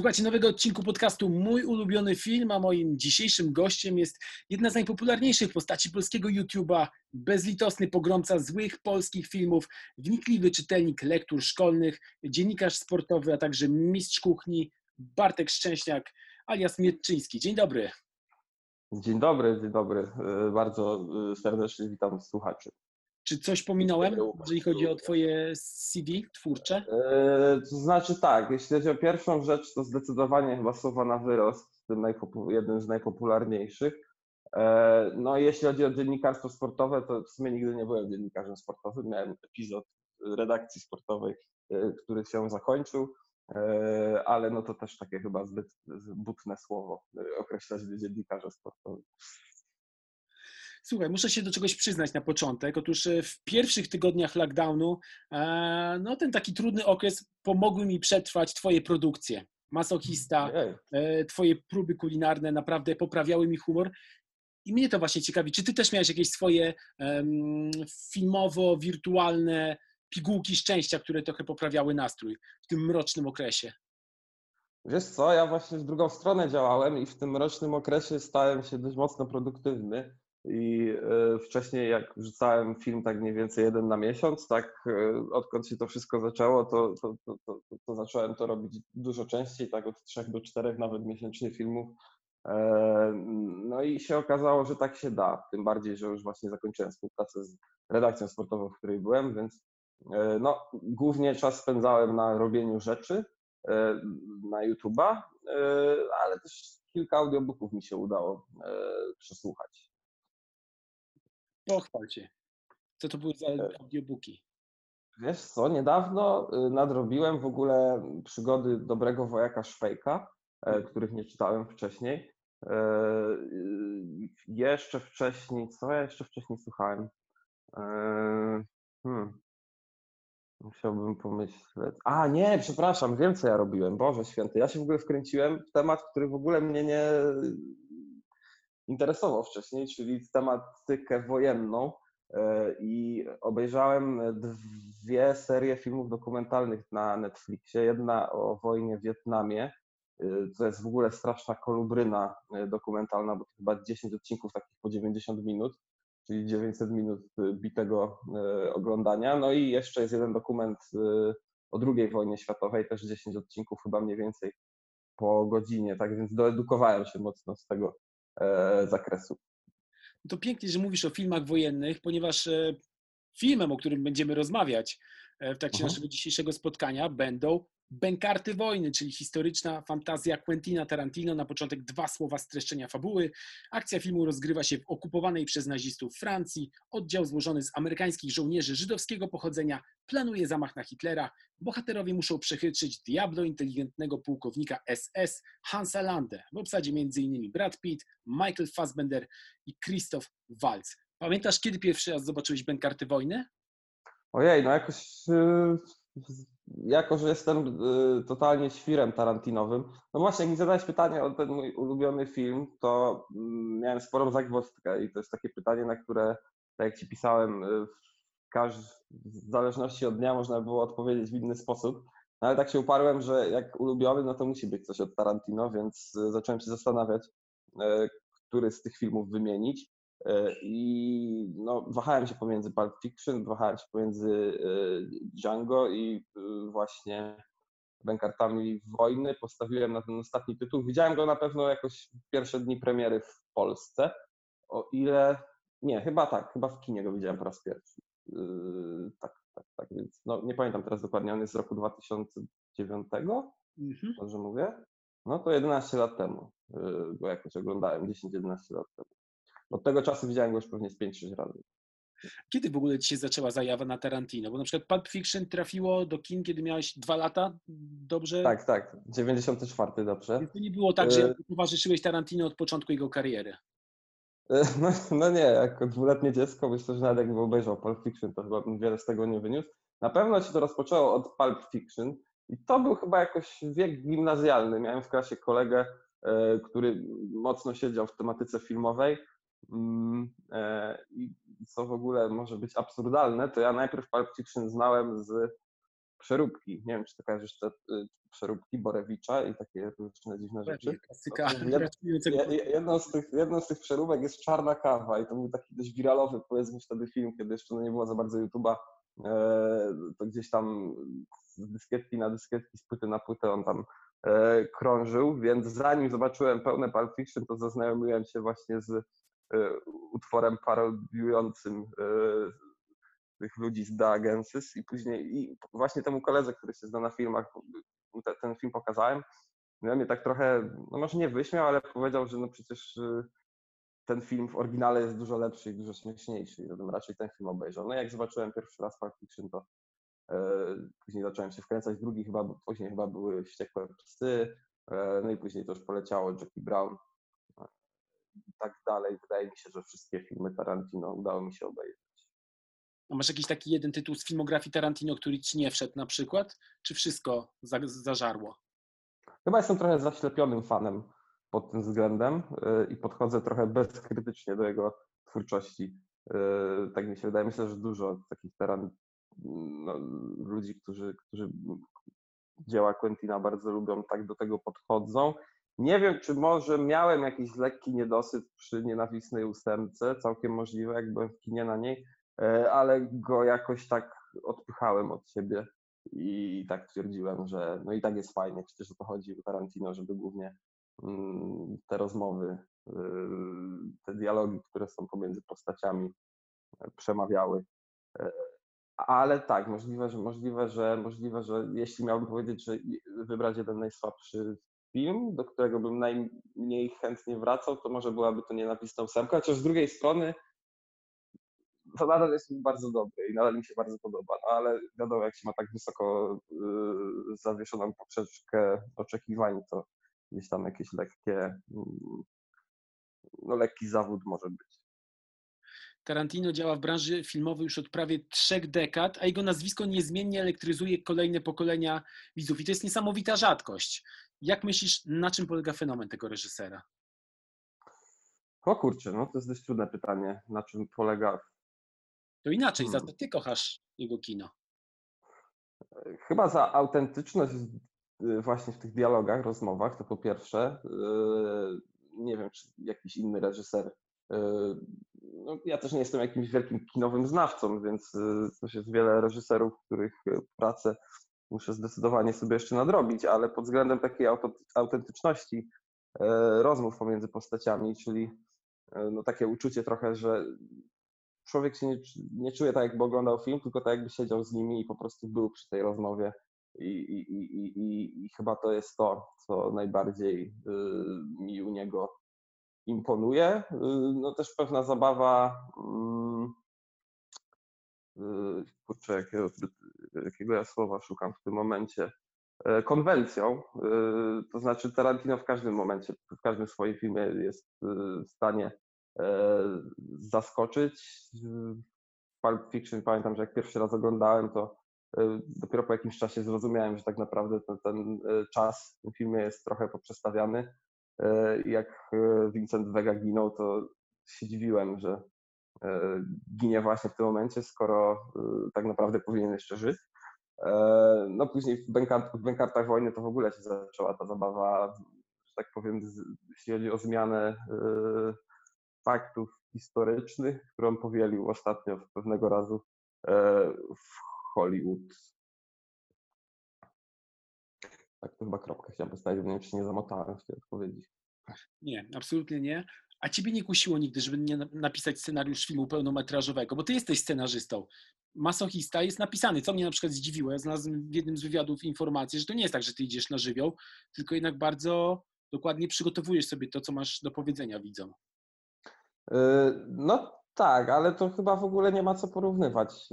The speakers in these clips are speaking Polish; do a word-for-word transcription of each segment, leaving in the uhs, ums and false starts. Słuchajcie nowego odcinku podcastu Mój ulubiony film, a moim dzisiejszym gościem jest jedna z najpopularniejszych postaci polskiego YouTube'a, bezlitosny pogromca złych polskich filmów, wnikliwy czytelnik lektur szkolnych, dziennikarz sportowy, a także mistrz kuchni Bartek Szczęśniak alias Mierczyński. Dzień dobry. Dzień dobry, dzień dobry. Bardzo serdecznie witam słuchaczy. Czy coś pominąłem, jeżeli chodzi o twoje C V twórcze? Yy, to znaczy tak, jeśli chodzi o pierwszą rzecz, to zdecydowanie chyba Słowa na wyrost, tym jednym z najpopularniejszych. Yy, no jeśli chodzi o dziennikarstwo sportowe, to w sumie nigdy nie byłem dziennikarzem sportowym. Miałem epizod redakcji sportowej, yy, który się zakończył, yy, ale no to też takie chyba zbyt butne słowo yy, określać dziennikarza sportowego. Słuchaj, muszę się do czegoś przyznać na początek. Otóż w pierwszych tygodniach lockdownu no ten taki trudny okres pomogły mi przetrwać twoje produkcje. Masochista, twoje próby kulinarne naprawdę poprawiały mi humor. I mnie to właśnie ciekawi, czy ty też miałeś jakieś swoje filmowo-wirtualne pigułki szczęścia, które trochę poprawiały nastrój w tym mrocznym okresie? Wiesz co, ja właśnie w drugą stronę działałem i w tym mrocznym okresie stałem się dość mocno produktywny. I wcześniej jak wrzucałem film tak mniej więcej jeden na miesiąc, tak odkąd się to wszystko zaczęło, to, to, to, to, to zacząłem to robić dużo częściej, tak od trzech do czterech nawet miesięcznie filmów. No i się okazało, że tak się da, tym bardziej, że już właśnie zakończyłem współpracę z redakcją sportową, w której byłem, więc no, głównie czas spędzałem na robieniu rzeczy, na YouTube'a, ale też kilka audiobooków mi się udało przesłuchać. Pochwal cię. Co to były za audiobooki? Wiesz co, niedawno nadrobiłem w ogóle przygody Dobrego Wojaka Szwejka, których nie czytałem wcześniej. Jeszcze wcześniej, co ja jeszcze wcześniej słuchałem? Hmm. Musiałbym pomyśleć. A nie, przepraszam, wiem co ja robiłem. Boże święty, ja się w ogóle wkręciłem w temat, który w ogóle mnie nie... interesował wcześniej, czyli tematykę wojenną i obejrzałem dwie serie filmów dokumentalnych na Netflixie. Jedna o wojnie w Wietnamie, to jest w ogóle straszna kolubryna dokumentalna, bo to chyba dziesięć odcinków takich po dziewięćdziesiąt minut, czyli dziewięćset minut bitego oglądania. No i jeszcze jest jeden dokument o drugiej wojnie światowej, też dziesięć odcinków chyba mniej więcej po godzinie, tak więc doedukowałem się mocno z tego zakresu. To pięknie, że mówisz o filmach wojennych, ponieważ filmem, o którym będziemy rozmawiać w trakcie naszego dzisiejszego spotkania, będą Bękarty Wojny, czyli historyczna fantazja Quentina Tarantino. Na początek dwa słowa streszczenia fabuły. Akcja filmu rozgrywa się w okupowanej przez nazistów Francji. Oddział złożony z amerykańskich żołnierzy żydowskiego pochodzenia planuje zamach na Hitlera. Bohaterowie muszą przechytrzyć diablo inteligentnego pułkownika S S Hansa Lande. W obsadzie między innymi Brad Pitt, Michael Fassbender i Christoph Waltz. Pamiętasz, kiedy pierwszy raz zobaczyłeś Bękarty Wojny? Ojej, no jakoś... Yy... Jako, że jestem totalnie świrem tarantinowym, no właśnie, jak mi zadałeś pytanie o ten mój ulubiony film, to miałem sporą zagwozdkę i to jest takie pytanie, na które, tak jak ci pisałem, w zależności od dnia można było odpowiedzieć w inny sposób, no ale tak się uparłem, że jak ulubiony, no to musi być coś od Tarantino, więc zacząłem się zastanawiać, który z tych filmów wymienić. I no, wahałem się pomiędzy Pulp Fiction, wahałem się pomiędzy Django i właśnie Bękartami Wojny. Postawiłem na ten ostatni tytuł. Widziałem go na pewno jakoś w pierwsze dni premiery w Polsce. O ile... Nie, chyba tak, chyba w kinie go widziałem po raz pierwszy. Yy, tak, tak, tak, więc no, nie pamiętam teraz dokładnie, on jest z roku dwa tysiące dziewiątego, mhm. Dobrze mówię? No to jedenaście lat temu, yy, bo jakoś oglądałem dziesięć jedenaście lat temu. Od tego czasu widziałem go już pewnie z pięć sześć razy. Kiedy w ogóle ci się zaczęła zajawa na Tarantino? Bo na przykład Pulp Fiction trafiło do kin, kiedy miałeś dwa lata, dobrze? Tak, tak, dziewięćdziesiąty czwarty, dobrze. Więc to nie było tak, że towarzyszyłeś Tarantino od początku jego kariery? No, no nie, jako dwuletnie dziecko, myślę, że nawet jakbym obejrzał Pulp Fiction, to chyba bym wiele z tego nie wyniósł. Na pewno się to rozpoczęło od Pulp Fiction i to był chyba jakoś wiek gimnazjalny. Miałem w klasie kolegę, który mocno siedział w tematyce filmowej. I co w ogóle może być absurdalne, to ja najpierw Pulp Fiction znałem z przeróbki. Nie wiem, czy to kojarzysz te przeróbki Borewicza i takie różne dziwne rzeczy. Jedną z tych, jedną z tych przeróbek jest Czarna Kawa i to był taki dość wiralowy, powiedzmy, wtedy film, kiedy jeszcze nie było za bardzo YouTube'a, to gdzieś tam z dyskietki na dyskietki, z płyty na płytę on tam krążył, więc zanim zobaczyłem pełne Pulp Fiction, to zaznajomiłem się właśnie z utworem parodiującym tych ludzi z The Agenses i później i właśnie temu koledze, który się zna na filmach, te, ten film pokazałem. Ja mnie tak trochę, no może nie wyśmiał, ale powiedział, że no przecież ten film w oryginale jest dużo lepszy i dużo śmieszniejszy i zatem raczej ten film obejrzał. No jak zobaczyłem pierwszy raz Pulp Fiction, to e, później zacząłem się wkręcać, drugi chyba, później chyba były Wściekłe psy, e, no i później to już poleciało Jackie Brown i tak dalej. Wydaje mi się, że wszystkie filmy Tarantino udało mi się obejrzeć. A masz jakiś taki jeden tytuł z filmografii Tarantino, który ci nie wszedł na przykład? Czy wszystko za, zażarło? Chyba jestem trochę zaślepionym fanem pod tym względem i podchodzę trochę bezkrytycznie do jego twórczości. Tak mi się wydaje. Myślę, że dużo takich taran... no, ludzi, którzy, którzy dzieła Quentina bardzo lubią, tak do tego podchodzą. Nie wiem, czy może miałem jakiś lekki niedosyt przy Nienawistnej ósemce, całkiem możliwe, jak byłem w kinie na niej, ale go jakoś tak odpychałem od siebie i tak twierdziłem, że no i tak jest fajnie, przecież o to chodzi u Tarantino, żeby głównie te rozmowy, te dialogi, które są pomiędzy postaciami, przemawiały. Ale tak, możliwe, że, możliwe, że, możliwe, że jeśli miałbym powiedzieć, że wybrać jeden najsłabszy film, do którego bym najmniej chętnie wracał, to może byłaby to Nienawistna ósemka, chociaż z drugiej strony to nadal jest bardzo dobry i nadal mi się bardzo podoba, no ale wiadomo, jak się ma tak wysoko y, zawieszoną poprzeczkę oczekiwań, to gdzieś tam jakieś lekkie, y, no lekki zawód może być. Tarantino działa w branży filmowej już od prawie trzech dekad, a jego nazwisko niezmiennie elektryzuje kolejne pokolenia widzów i to jest niesamowita rzadkość. Jak myślisz, na czym polega fenomen tego reżysera? O kurczę, no to jest dość trudne pytanie, na czym polega. To inaczej, za to ty kochasz jego kino. Chyba za autentyczność właśnie w tych dialogach, rozmowach, to po pierwsze. Nie wiem, czy jakiś inny reżyser. No, ja też nie jestem jakimś wielkim kinowym znawcą, więc też jest wiele reżyserów, których pracę muszę zdecydowanie sobie jeszcze nadrobić, ale pod względem takiej autentyczności rozmów pomiędzy postaciami, czyli no, takie uczucie trochę, że człowiek się nie, nie czuje tak, jakby oglądał film, tylko tak, jakby siedział z nimi i po prostu był przy tej rozmowie. I, i, i, i, i chyba to jest to, co najbardziej y, mi u niego imponuje. Y, no też pewna zabawa, y, y, kurczę, jakiego, jakiego ja słowa szukam w tym momencie, y, konwencją. Y, to znaczy Tarantino w każdym momencie, w każdym swoim filmie jest y, w stanie zaskoczyć. Pulp Fiction pamiętam, że jak pierwszy raz oglądałem, to dopiero po jakimś czasie zrozumiałem, że tak naprawdę ten, ten czas w tym filmie jest trochę poprzestawiany. Jak Vincent Wega ginął, to się dziwiłem, że ginie właśnie w tym momencie, skoro tak naprawdę powinien jeszcze żyć. No później w, Bękart, w Bękartach Wojny to w ogóle się zaczęła ta zabawa, że tak powiem, z, jeśli chodzi o zmianę faktów historycznych, którą powielił ostatnio pewnego razu w Hollywood. Tak, to chyba kropkę chciałem postawić, bo nie wiem, czy nie zamotałem w tej odpowiedzi. Nie, absolutnie nie. A ciebie nie kusiło nigdy, żeby nie napisać scenariusz filmu pełnometrażowego, bo ty jesteś scenarzystą. Masochista jest napisany, co mnie na przykład zdziwiło. Ja znalazłem w jednym z wywiadów informację, że to nie jest tak, że ty idziesz na żywioł, tylko jednak bardzo dokładnie przygotowujesz sobie to, co masz do powiedzenia widzom. No tak, ale to chyba w ogóle nie ma co porównywać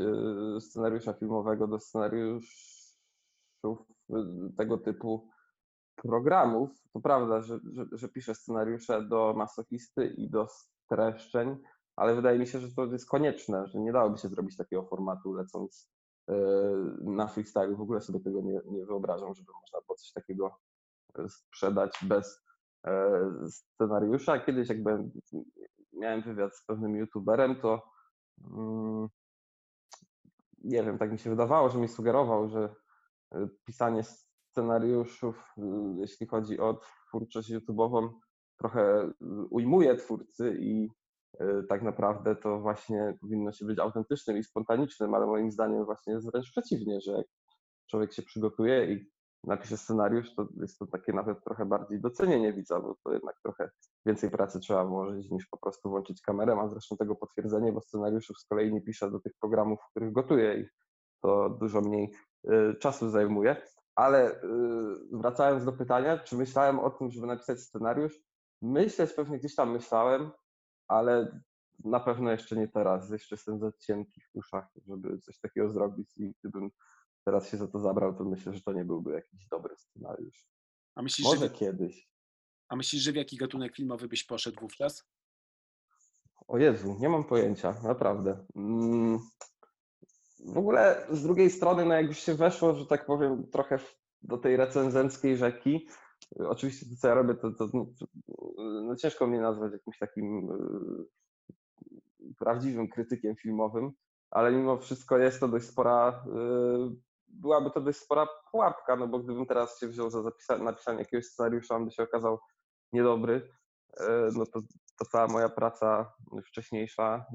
scenariusza filmowego do scenariuszów tego typu programów. To prawda, że, że, że piszę scenariusze do masochisty i do streszczeń, ale wydaje mi się, że to jest konieczne, że nie dałoby się zrobić takiego formatu lecąc na freestyle. W ogóle sobie tego nie, nie wyobrażam, żeby można było coś takiego sprzedać bez scenariusza. Kiedyś jak byłem, miałem wywiad z pewnym youtuberem, to mm, nie wiem, tak mi się wydawało, że mi sugerował, że pisanie scenariuszów, jeśli chodzi o twórczość YouTube'ową, trochę ujmuje twórcy i tak naprawdę to właśnie powinno się być autentycznym i spontanicznym, ale moim zdaniem właśnie jest wręcz przeciwnie, że jak człowiek się przygotuje i napisze scenariusz, to jest to takie nawet trochę bardziej docenienie widza, bo to jednak trochę więcej pracy trzeba włożyć niż po prostu włączyć kamerę, a zresztą tego potwierdzenie, bo scenariuszów z kolei nie piszę do tych programów, w których gotuję i to dużo mniej y, czasu zajmuje. Ale y, wracając do pytania, czy myślałem o tym, żeby napisać scenariusz? Myśleć pewnie gdzieś tam myślałem, ale na pewno jeszcze nie teraz, jeszcze jestem za cienki w uszach, żeby coś takiego zrobić i gdybym teraz się za to zabrał, to myślę, że to nie byłby jakiś dobry scenariusz. A myślisz, Może że... kiedyś. A myślisz, że w jaki gatunek filmowy byś poszedł wówczas? O Jezu, nie mam pojęcia, naprawdę. W ogóle z drugiej strony, no jak już się weszło, że tak powiem, trochę do tej recenzenckiej rzeki, oczywiście to, co ja robię, to, to no, no, ciężko mnie nazwać jakimś takim yy, prawdziwym krytykiem filmowym, ale mimo wszystko jest to dość spora... Yy, byłaby to dość spora pułapka, no bo gdybym teraz się wziął za zapisa- napisanie jakiegoś scenariusza, on by się okazał niedobry, no to, to cała moja praca wcześniejsza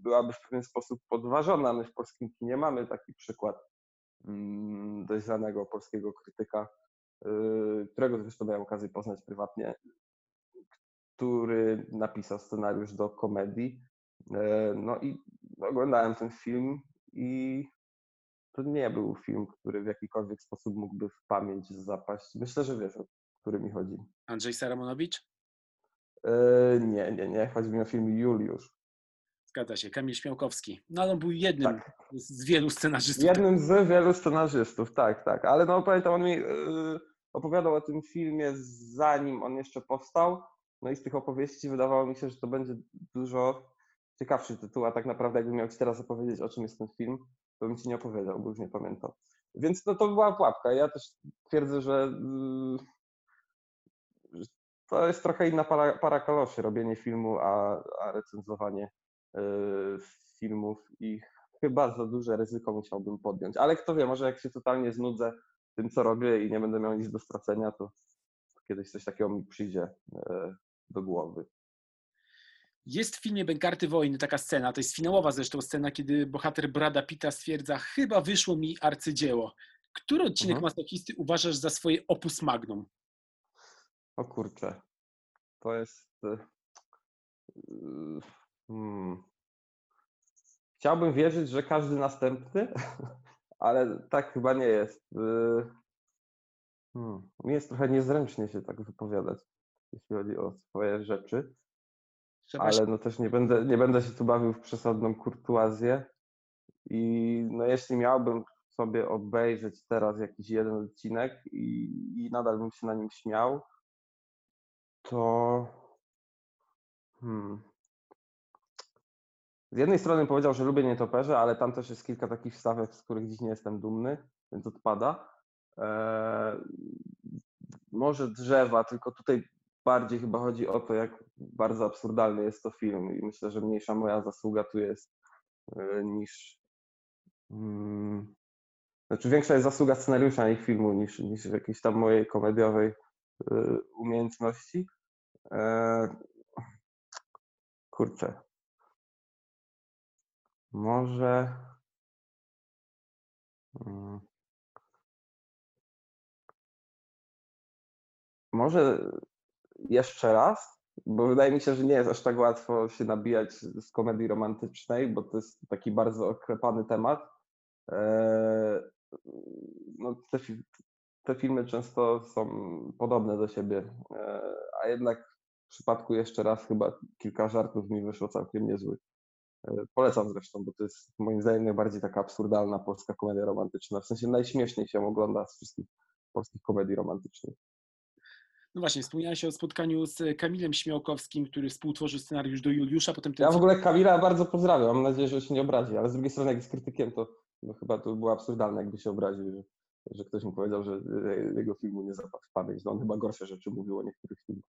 byłaby w pewien sposób podważona. My w polskim kinie mamy taki przykład dość znanego polskiego krytyka, którego zresztą miałem okazję poznać prywatnie, który napisał scenariusz do komedii. No i oglądałem ten film i to nie był film, który w jakikolwiek sposób mógłby w pamięć zapaść. Myślę, że wiesz, o który mi chodzi. Andrzej Saramonowicz? Yy, nie, nie, nie. Chodzi mi o film Juliusz. Zgadza się. Kamil Śmiałkowski. No ale on był jednym tak. z wielu scenarzystów. Jednym z wielu scenarzystów, tak, tak. Ale no pamiętam, on mi yy, opowiadał o tym filmie zanim on jeszcze powstał. No i z tych opowieści wydawało mi się, że to będzie dużo ciekawszy tytuł, a tak naprawdę jakbym miał ci teraz opowiedzieć, o czym jest ten film, to bym ci nie opowiedział, bo już nie pamiętam. Więc no, to była pułapka. Ja też twierdzę, że yy, to jest trochę inna para, para kaloszy, robienie filmu, a, a recenzowanie yy, filmów i chyba za duże ryzyko musiałbym podjąć. Ale kto wie, może jak się totalnie znudzę tym, co robię i nie będę miał nic do stracenia, to kiedyś coś takiego mi przyjdzie yy, do głowy. Jest w filmie Bękarty Wojny taka scena, to jest finałowa zresztą scena, kiedy bohater Brada Pitta stwierdza, chyba wyszło mi arcydzieło. Który odcinek mhm. masochisty uważasz za swoje opus magnum? O kurczę, to jest... Hmm. Chciałbym wierzyć, że każdy następny, ale tak chyba nie jest. Hmm. Mi jest trochę niezręcznie się tak wypowiadać, jeśli chodzi o swoje rzeczy. Ale no też nie będę, nie będę się tu bawił w przesadną kurtuazję i no jeśli miałbym sobie obejrzeć teraz jakiś jeden odcinek i, i nadal bym się na nim śmiał, to hmm. z jednej strony powiedział, że lubię nietoperze, ale tam też jest kilka takich wstawek, z których dziś nie jestem dumny, więc odpada. Eee, może drzewa, tylko tutaj bardziej chyba chodzi o to, jak bardzo absurdalny jest to film i myślę, że mniejsza moja zasługa tu jest yy, niż... Yy, znaczy większa jest zasługa scenariusza i filmu niż, niż jakiejś tam mojej komediowej yy, umiejętności. Yy, kurczę. Może... Yy. Może... Jeszcze raz, bo wydaje mi się, że nie jest aż tak łatwo się nabijać z komedii romantycznej, bo to jest taki bardzo oklepany temat. No, te, te filmy często są podobne do siebie, a jednak w przypadku Jeszcze raz chyba kilka żartów mi wyszło całkiem niezłych. Polecam zresztą, bo to jest moim zdaniem najbardziej taka absurdalna polska komedia romantyczna, w sensie najśmieszniej się ogląda z wszystkich polskich komedii romantycznych. No właśnie, wspomniałeś o spotkaniu z Kamilem Śmiałkowskim, który współtworzył scenariusz do Juliusza. Potem ten... Ja w ogóle Kamila bardzo pozdrawiam, mam nadzieję, że się nie obrazi, ale z drugiej strony jak jest krytykiem, to no, chyba to było absurdalne, jakby się obraził, że, że ktoś mu powiedział, że jego filmu nie zapadł w pamięć. No on chyba gorsze rzeczy mówił o niektórych filmach.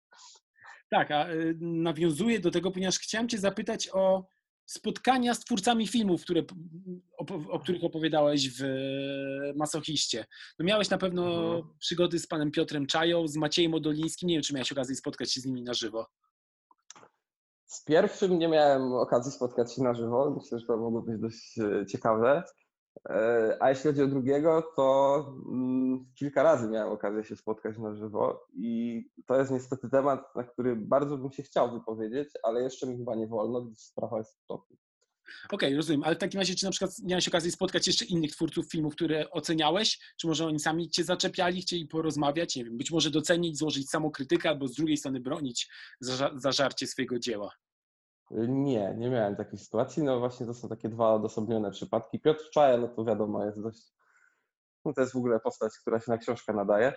Tak, a nawiązuję do tego, ponieważ chciałem Cię zapytać o spotkania z twórcami filmów, które o których opowiadałeś w Masochiście. No miałeś na pewno mhm. przygody z panem Piotrem Czają, z Maciejem Odolińskim. Nie wiem, czy miałeś okazję spotkać się z nimi na żywo. Z pierwszym nie miałem okazji spotkać się na żywo. Myślę, że to mogło być dość ciekawe. A jeśli chodzi o drugiego, to kilka razy miałem okazję się spotkać na żywo i to jest niestety temat, na który bardzo bym się chciał wypowiedzieć, ale jeszcze mi chyba nie wolno, gdyż sprawa jest w toku. Okej, okay, rozumiem, ale w takim razie, czy na przykład miałeś okazję spotkać jeszcze innych twórców filmów, które oceniałeś? Czy może oni sami cię zaczepiali, chcieli porozmawiać? Nie wiem, być może docenić, złożyć samokrytykę, albo z drugiej strony bronić zażarcie swojego dzieła? Nie, nie miałem takiej sytuacji. No właśnie to są takie dwa odosobnione przypadki. Piotr Czaja, no to wiadomo, jest dość... No to jest w ogóle postać, która się na książkę nadaje.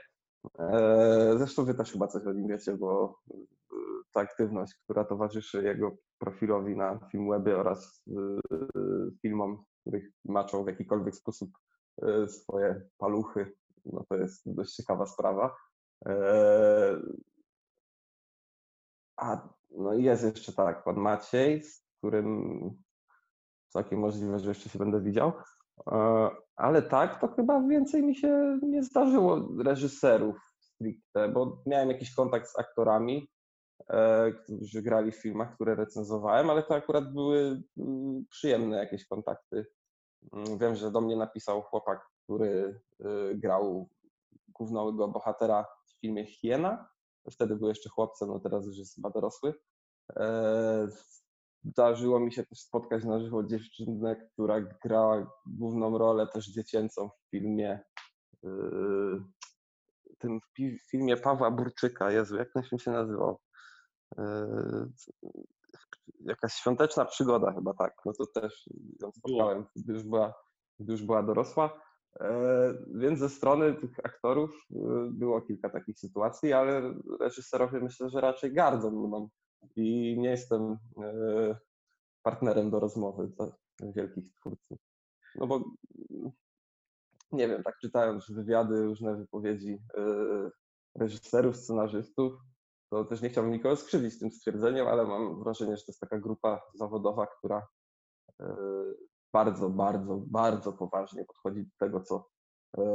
Zresztą wy też chyba coś o nim wiecie, bo ta aktywność, która towarzyszy jego profilowi na Filmwebie oraz filmom, których maczą w jakikolwiek sposób swoje paluchy, no to jest dość ciekawa sprawa. A no i jest jeszcze tak, pan Maciej, z którym całkiem możliwe, że jeszcze się będę widział, ale tak, to chyba więcej mi się nie zdarzyło reżyserów stricte, bo miałem jakiś kontakt z aktorami, którzy grali w filmach, które recenzowałem, ale to akurat były przyjemne jakieś kontakty. Wiem, że do mnie napisał chłopak, który grał głównego bohatera w filmie Hiena. Wtedy był jeszcze chłopcem, no teraz już jest chyba dorosły. Zdarzyło mi się też spotkać na żywo dziewczynę, która grała główną rolę też dziecięcą w filmie, tym w filmie Pawła Burczyka, Jezu, jak ten film się nazywał? Jakaś świąteczna przygoda chyba, tak. No to też ją spotkałem, gdy już była, gdy już była dorosła. Więc ze strony tych aktorów było kilka takich sytuacji, ale reżyserowie myślę, że raczej gardzą mną i nie jestem partnerem do rozmowy dla wielkich twórców. No bo nie wiem, tak czytałem wywiady, różne wypowiedzi reżyserów, scenarzystów, to też nie chciałbym nikogo skrzywdzić tym stwierdzeniem, ale mam wrażenie, że to jest taka grupa zawodowa, która bardzo, bardzo, bardzo poważnie podchodzi do tego, co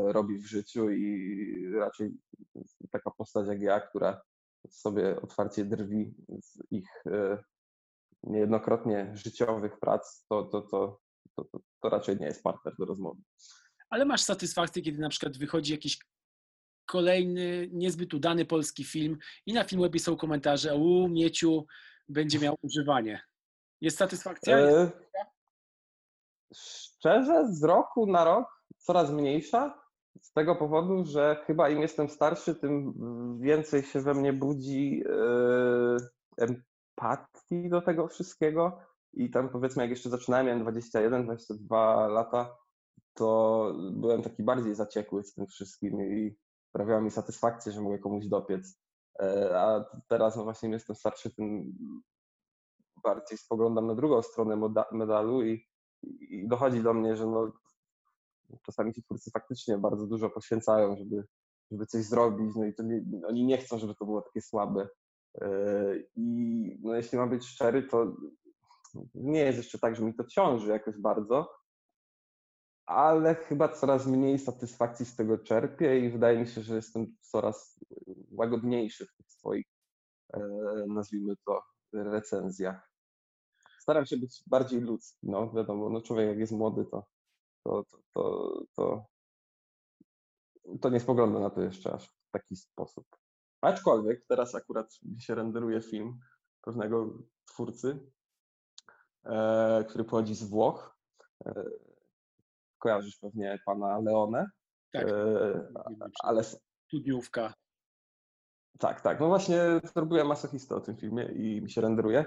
robi w życiu i raczej taka postać jak ja, która sobie otwarcie drwi z ich niejednokrotnie życiowych prac, to, to, to, to, to, to raczej nie jest partner do rozmowy. Ale masz satysfakcję, kiedy na przykład wychodzi jakiś kolejny, niezbyt udany polski film i na Filmwebie są komentarze, u Mieciu będzie miał używanie. Jest satysfakcja? E... Szczerze, z roku na rok coraz mniejsza, z tego powodu, że chyba im jestem starszy, tym więcej się we mnie budzi yy, empatii do tego wszystkiego i tam powiedzmy jak jeszcze zaczynałem, miałem dwadzieścia jeden, dwadzieścia dwa lata, to byłem taki bardziej zaciekły z tym wszystkim i sprawiała mi satysfakcję, że mogę komuś dopiec, yy, a teraz no właśnie im jestem starszy, tym bardziej spoglądam na drugą stronę medalu i I dochodzi do mnie, że no, czasami ci twórcy faktycznie bardzo dużo poświęcają, żeby, żeby coś zrobić, no i to nie, oni nie chcą, żeby to było takie słabe. Yy, I no, jeśli mam być szczery, to nie jest jeszcze tak, że mi to ciąży jakoś bardzo, ale chyba coraz mniej satysfakcji z tego czerpię i wydaje mi się, że jestem coraz łagodniejszy w tych swoich, yy, nazwijmy to, recenzjach. Staram się być bardziej ludzki, no wiadomo, no człowiek jak jest młody, to, to, to, to, to, to nie spogląda na to jeszcze aż w taki sposób. Aczkolwiek teraz akurat się renderuje film pewnego twórcy, e, który pochodzi z Włoch. E, kojarzysz pewnie pana Leone. Tak, e, ale... Studniówka. Tak, tak, no właśnie zrobiłem Masochistę o tym filmie i mi się renderuje.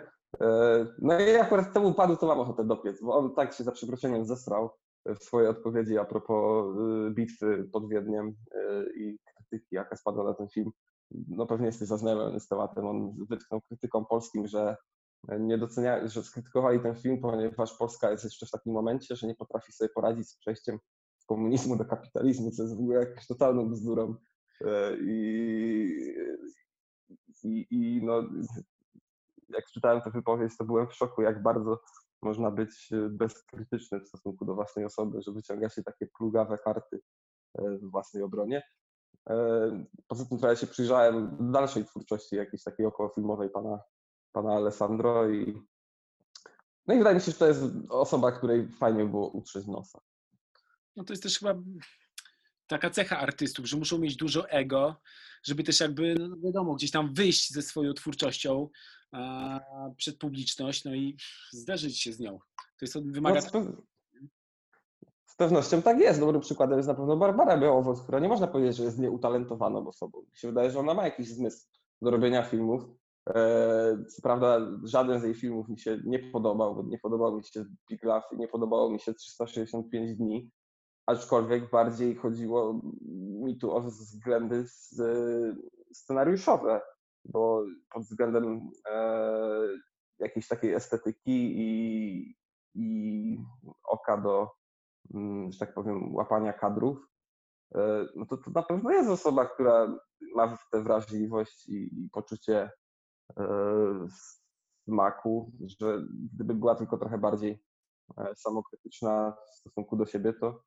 No i akurat temu panu to mam ochotę dopiec, bo on tak się za przeproszeniem zesrał w swojej odpowiedzi a propos bitwy pod Wiedniem i krytyki, jaka spadła na ten film. No pewnie jesteś zaznajomiony z tematem, on wytknął krytykom polskim, że nie docenia, że skrytykowali ten film, ponieważ Polska jest jeszcze w takim momencie, że nie potrafi sobie poradzić z przejściem z komunizmu do kapitalizmu, co jest w ogóle jakąś totalną bzdurą. I, i, i no... Jak czytałem tę wypowiedź, to byłem w szoku, jak bardzo można być bezkrytyczny w stosunku do własnej osoby, że wyciąga się takie plugawe karty w własnej obronie. Poza tym trochę się przyjrzałem dalszej twórczości jakiejś takiej okołofilmowej pana, pana Alessandro i no i wydaje mi się, że to jest osoba, której fajnie było utrzeć nosa. No to jest też chyba taka cecha artystów, że muszą mieć dużo ego, żeby też jakby, no wiadomo, gdzieś tam wyjść ze swoją twórczością a, przed publiczność, no i zderzyć się z nią. To jest, wymaga... No, z, z pewnością tak jest. Dobrym przykładem jest na pewno Barbara Beowulf, która nie można powiedzieć, że jest nieutalentowaną osobą. Mi się wydaje, że ona ma jakiś zmysł do robienia filmów. Co prawda żaden z jej filmów mi się nie podobał, bo nie podobał mi się Big Love, nie podobało mi się trzysta sześćdziesiąt pięć dni, aczkolwiek bardziej chodziło mi tu o względy scenariuszowe, bo pod względem e, jakiejś takiej estetyki i, i oka do, że tak powiem, łapania kadrów, e, no to, to na pewno jest osoba, która ma tę wrażliwość i, i poczucie smaku, że gdyby była tylko trochę bardziej samokrytyczna w stosunku do siebie, to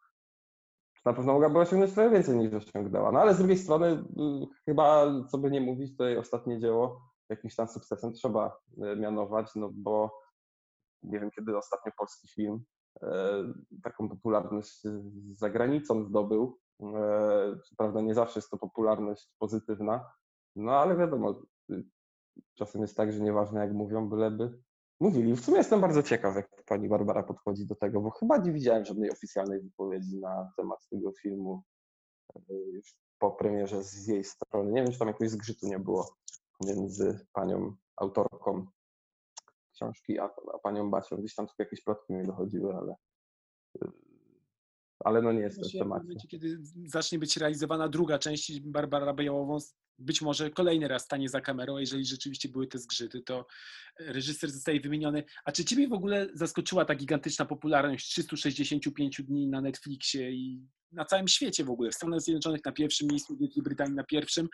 na pewno mogłaby osiągnąć trochę więcej niż osiągnęła. No ale z drugiej strony chyba, co by nie mówić, to jej ostatnie dzieło jakimś tam sukcesem trzeba mianować, no bo nie wiem, kiedy ostatnio polski film taką popularność za granicą zdobył. Co prawda nie zawsze jest to popularność pozytywna, no ale wiadomo, czasem jest tak, że nieważne jak mówią, byleby mówili. W sumie jestem bardzo ciekaw, jak pani Barbara podchodzi do tego, bo chyba nie widziałem żadnej oficjalnej wypowiedzi na temat tego filmu już po premierze z jej strony. Nie wiem, czy tam jakiegoś zgrzytu nie było między panią autorką książki a, a panią Bacią. Gdzieś tam tylko jakieś plotki mi dochodziły, ale... Ale no nie jest to w temacie. W momencie, kiedy zacznie być realizowana druga część, Barbara Bejołową być może kolejny raz stanie za kamerą, a jeżeli rzeczywiście były te zgrzyty, to reżyser zostaje wymieniony. A czy ciebie w ogóle zaskoczyła ta gigantyczna popularność trzystu sześćdziesięciu pięciu dni na Netflixie i na całym świecie w ogóle, w Stanach Zjednoczonych na pierwszym miejscu, w Wielkiej Brytanii na pierwszym?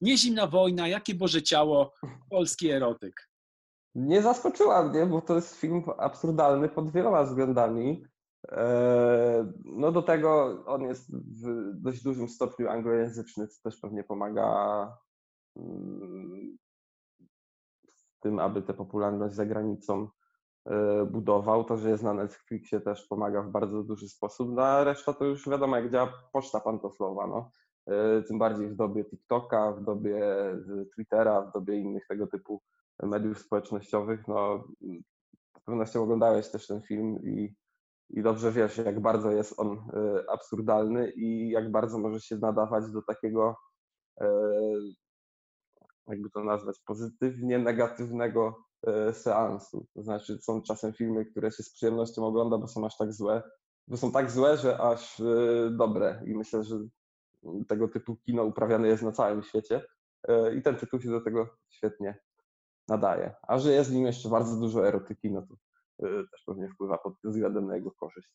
Niezimna wojna, jakie Boże ciało, polski erotyk. Nie zaskoczyła mnie, bo to jest film absurdalny pod wieloma względami. No do tego on jest w dość dużym stopniu anglojęzyczny, co też pewnie pomaga w tym, aby tę popularność za granicą budował. To, że jest na Netflixie, też pomaga w bardzo duży sposób, no, a reszta to już wiadomo, jak działa poczta pantoflowa. No. Tym bardziej w dobie TikToka, w dobie Twittera, w dobie innych tego typu mediów społecznościowych. No, z pewnością oglądałeś też ten film i I dobrze wiesz, jak bardzo jest on absurdalny i jak bardzo może się nadawać do takiego, jakby to nazwać, pozytywnie negatywnego seansu. To znaczy są czasem filmy, które się z przyjemnością ogląda, bo są aż tak złe, bo są tak złe, że aż dobre. I myślę, że tego typu kino uprawiane jest na całym świecie i ten tytuł się do tego świetnie nadaje. A że jest w nim jeszcze bardzo dużo erotyki, no to też pewnie wpływa pod względem na jego korzyść.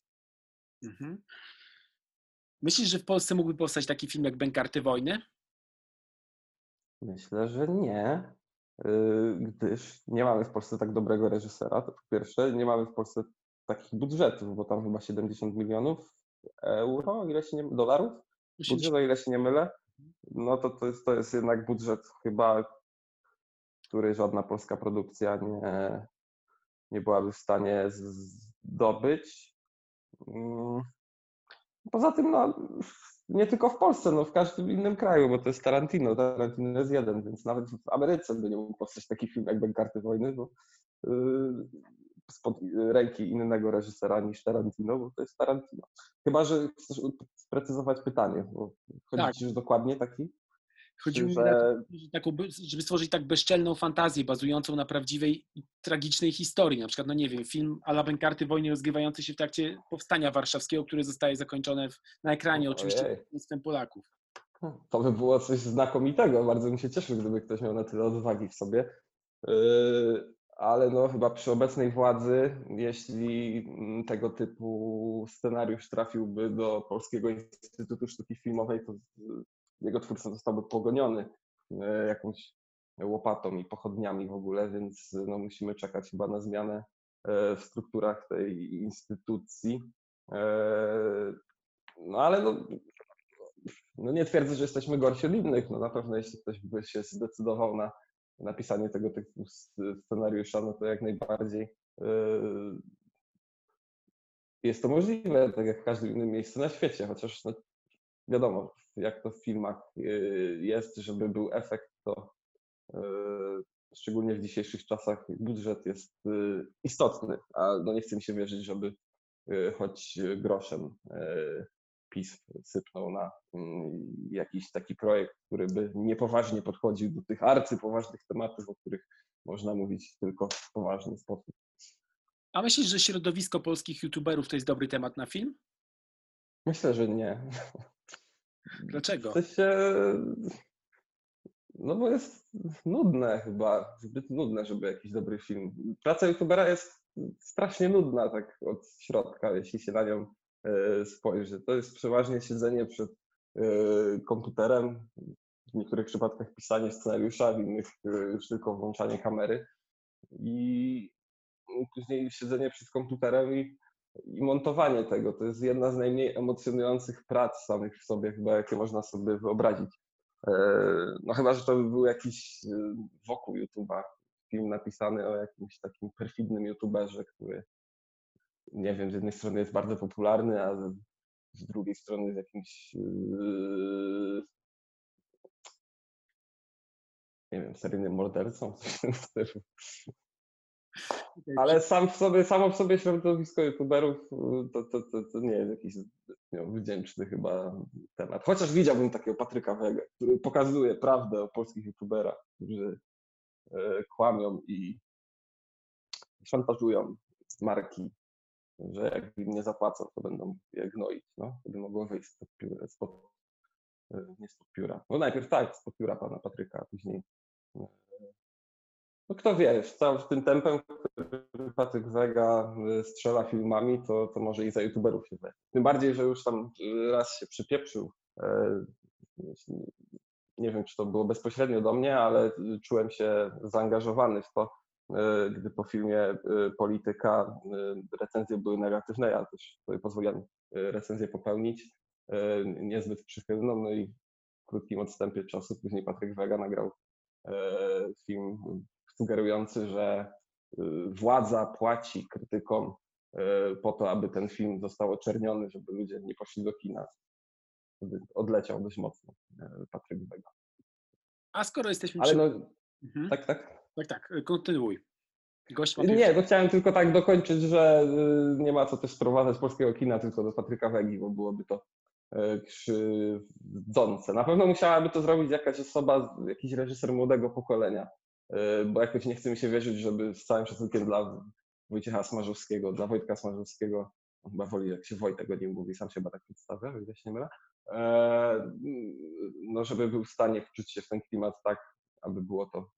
Mhm. Myślisz, że w Polsce mógłby powstać taki film jak Bękarty Wojny? Myślę, że nie, gdyż nie mamy w Polsce tak dobrego reżysera, to po pierwsze, nie mamy w Polsce takich budżetów, bo tam chyba siedemdziesiąt milionów euro, ile się nie, dolarów, budżet, o ile się nie mylę, no to to jest, to jest jednak budżet chyba, który żadna polska produkcja nie... nie byłaby w stanie zdobyć. Poza tym, no, nie tylko w Polsce, no, w każdym innym kraju, bo to jest Tarantino, Tarantino jest jeden, więc nawet w Ameryce by nie mógł powstać taki film jak Bękarty Wojny, bo spod ręki innego reżysera niż Tarantino, bo to jest Tarantino. Chyba że chcesz sprecyzować pytanie, bo chodzi tak. Ci już dokładnie taki? Chodziło mi o to, żeby stworzyć tak bezczelną fantazję bazującą na prawdziwej i tragicznej historii. Na przykład, no nie wiem, film a la Bękarty Wojny rozgrywający się w trakcie Powstania Warszawskiego, które zostaje zakończone w, na ekranie Ojej. Oczywiście z Polaków. To by było coś znakomitego. Bardzo bym się cieszył, gdyby ktoś miał na tyle odwagi w sobie. Yy, ale no chyba przy obecnej władzy, jeśli tego typu scenariusz trafiłby do Polskiego Instytutu Sztuki Filmowej, to jego twórca zostałby pogoniony jakąś łopatą i pochodniami w ogóle, więc no musimy czekać chyba na zmianę w strukturach tej instytucji. No ale no, no nie twierdzę, że jesteśmy gorsi od innych. No na pewno jeśli ktoś by się zdecydował na napisanie tego typu scenariusza, no to jak najbardziej jest to możliwe, tak jak w każdym innym miejscu na świecie, chociaż no, wiadomo, jak to w filmach jest, żeby był efekt, to szczególnie w dzisiejszych czasach budżet jest istotny, a no nie chce mi się wierzyć, żeby choć groszem PiS sypnął na jakiś taki projekt, który by niepoważnie podchodził do tych arcypoważnych tematów, o których można mówić tylko w poważny sposób. A myślisz, że środowisko polskich youtuberów to jest dobry temat na film? Myślę, że nie. Dlaczego? W sensie, no bo jest nudne chyba, zbyt nudne, żeby jakiś dobry film. Praca youtubera jest strasznie nudna tak od środka, jeśli się na nią spojrzy. To jest przeważnie siedzenie przed komputerem, w niektórych przypadkach pisanie scenariusza, w innych już tylko włączanie kamery i później siedzenie przed komputerem i, i montowanie tego. To jest jedna z najmniej emocjonujących prac samych w sobie chyba, jakie można sobie wyobrazić. No chyba, że to by był jakiś wokół YouTube'a film napisany o jakimś takim perfidnym youtuberze, który nie wiem, z jednej strony jest bardzo popularny, a z drugiej strony jest jakimś nie wiem, seryjnym mordercą. Ale sam w sobie, samo w sobie środowisko youtuberów to, to, to, to nie jest jakiś wdzięczny chyba temat. Chociaż widziałbym takiego Patryka Wega, który pokazuje prawdę o polskich youtuberach, którzy kłamią i szantażują marki, że jak im nie zapłacą, to będą je gnoić, no, żeby mogło wyjść spod pióra, spod, nie spod pióra. No najpierw tak, spod pióra pana Patryka, a później no kto wie, z całym tym tempem, który Patryk Wega strzela filmami, to, to może i za youtuberów się zajmie. Tym bardziej, że już tam raz się przypieprzył. Nie wiem, czy to było bezpośrednio do mnie, ale czułem się zaangażowany w to, gdy po filmie Polityka recenzje były negatywne. Ja też sobie pozwoliłem recenzję popełnić, niezbyt przychylną, no i w krótkim odstępie czasu później Patryk Wega nagrał film sugerujący, że władza płaci krytykom po to, aby ten film został oczerniony, żeby ludzie nie poszli do kina. Odleciał dość mocno Patryk Wega. A skoro jesteśmy... Ale przy... no, mhm. Tak, tak. Tak, tak, kontynuuj. Gość ma... Nie, bo chciałem tylko tak dokończyć, że nie ma co też sprowadzać polskiego kina tylko do Patryka Wegi, bo byłoby to krzywdzące. Na pewno musiałaby to zrobić jakaś osoba, jakiś reżyser młodego pokolenia, bo jakoś nie chce mi się wierzyć, żeby z całym szacunkiem dla Wojciecha Smarzowskiego, dla Wojtka Smarzowskiego, chyba woli, jak się Wojtek o nim mówi, sam się chyba tak przedstawia, o ile się nie mylę, no żeby był w stanie wczuć się w ten klimat tak, aby było to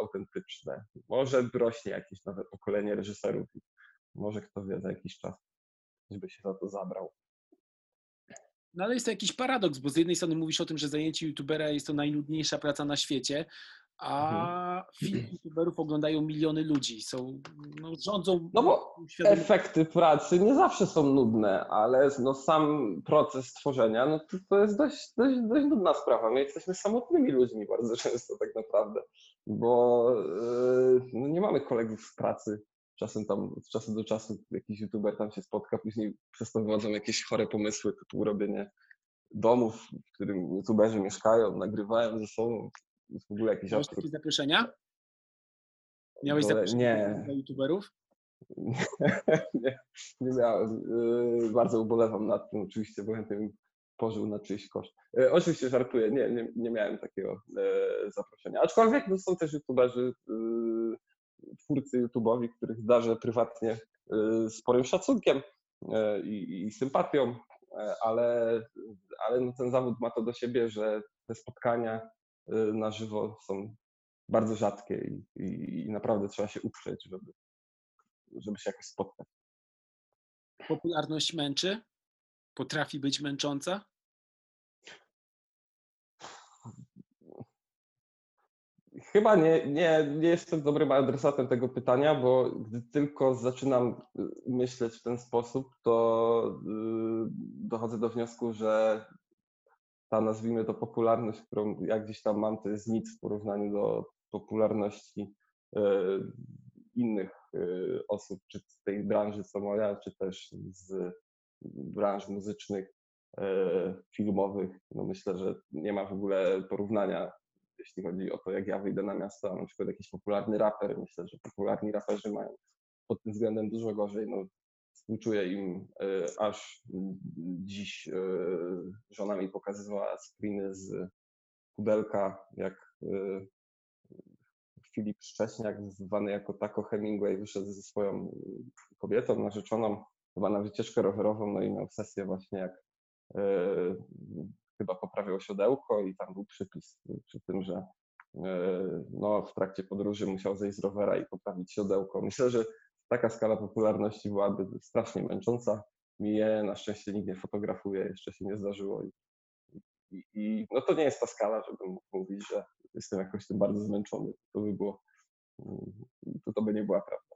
autentyczne. Może rośnie jakieś nowe pokolenie reżyserów, może kto wie, za jakiś czas, żeby się za to zabrał. No ale jest to jakiś paradoks, bo z jednej strony mówisz o tym, że zajęcie youtubera jest to najnudniejsza praca na świecie, a film youtuberów oglądają miliony ludzi, są, no, rządzą... No bo świadomości. Efekty pracy nie zawsze są nudne, ale no, sam proces tworzenia, no to, to jest dość, dość, dość nudna sprawa. My jesteśmy samotnymi ludźmi bardzo często tak naprawdę, bo yy, no, nie mamy kolegów z pracy. Czasem tam, od czasu do czasu jakiś youtuber tam się spotka, później przez to wychodzą jakieś chore pomysły, typu robienie domów, w którym youtuberzy mieszkają, nagrywają ze sobą. W ogóle jakiś Miałeś absurd. Takie zaproszenia? Miałeś zaproszenia dla youtuberów? Nie, nie, nie miałem. Yy, bardzo ubolewam nad tym oczywiście, bo chętnie bym pożył na czyjś koszt. Yy, oczywiście żartuję, nie, nie, nie miałem takiego yy, zaproszenia. Aczkolwiek no, są też youtuberzy, yy, twórcy YouTube'owi, których darzę prywatnie yy, sporym szacunkiem yy, i sympatią, yy, ale, ale no, ten zawód ma to do siebie, że te spotkania na żywo są bardzo rzadkie i, i, i naprawdę trzeba się uprzeć, żeby, żeby się jakoś spotkać. Popularność męczy? Potrafi być męcząca? Chyba nie, nie, nie jestem dobrym adresatem tego pytania, bo gdy tylko zaczynam myśleć w ten sposób, to dochodzę do wniosku, że ta, nazwijmy to, popularność, którą ja gdzieś tam mam, to jest nic w porównaniu do popularności innych osób, czy z tej branży co moja, czy też z branż muzycznych, filmowych. No myślę, że nie ma w ogóle porównania, jeśli chodzi o to, jak ja wyjdę na miasto, a na przykład jakiś popularny raper. Myślę, że popularni raperzy mają pod tym względem dużo gorzej. No, współczuję im, aż dziś żona mi pokazywała screeny z Pudelka, jak Filip Szcześniak, zwany jako Taco Hemingway, wyszedł ze swoją kobietą, narzeczoną, chyba na wycieczkę rowerową, no i miał sesję właśnie, jak yy, chyba poprawiał siodełko i tam był przypis przy tym, że yy, no, w trakcie podróży musiał zejść z rowera i poprawić siodełko. Myślę, że taka skala popularności byłaby strasznie męcząca. Mnie na szczęście nikt nie fotografuje, jeszcze się nie zdarzyło. I, i, i no to nie jest ta skala, żebym mógł mówić, że jestem jakoś tym bardzo zmęczony. To by było, to, to by nie była prawda.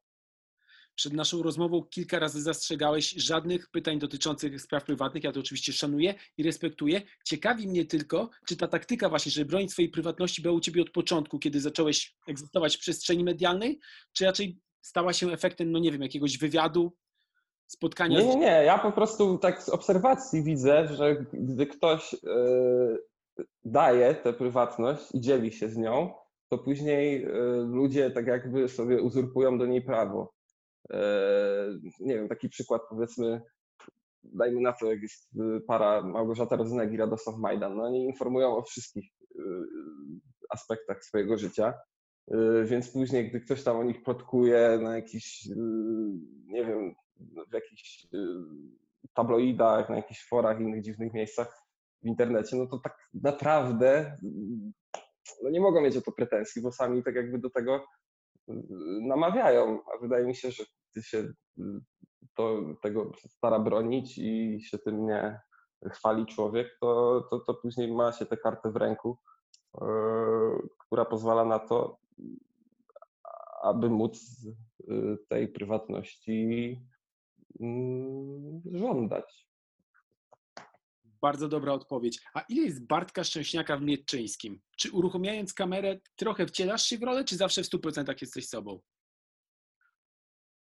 Przed naszą rozmową kilka razy zastrzegałeś żadnych pytań dotyczących spraw prywatnych. Ja to oczywiście szanuję i respektuję. Ciekawi mnie tylko, czy ta taktyka właśnie, żeby bronić swojej prywatności, była u Ciebie od początku, kiedy zacząłeś egzystować w przestrzeni medialnej, czy raczej stała się efektem, no nie wiem, jakiegoś wywiadu, spotkania? Nie, nie, nie. Ja po prostu tak z obserwacji widzę, że gdy ktoś yy, daje tę prywatność i dzieli się z nią, to później yy, ludzie tak jakby sobie uzurpują do niej prawo. Nie wiem, taki przykład, powiedzmy, dajmy na to, jak jest para Małgorzata Rozenek i Radosław Majdan. No, oni informują o wszystkich aspektach swojego życia, więc później, gdy ktoś tam o nich plotkuje na jakichś, nie wiem, w jakichś tabloidach, na jakichś forach, innych dziwnych miejscach w internecie, no to tak naprawdę no nie mogą mieć o to pretensji, bo sami tak jakby do tego namawiają, a wydaje mi się, że ty się to, tego stara bronić i się tym nie chwali człowiek, to, to, to później ma się tę kartę w ręku, yy, która pozwala na to, aby móc yy, tej prywatności yy, żądać. Bardzo dobra odpowiedź. A ile jest Bartka Szczęśniaka w Mierczyńskim? Czy uruchamiając kamerę trochę wcielasz się w rolę, czy zawsze w stu procentach jesteś sobą?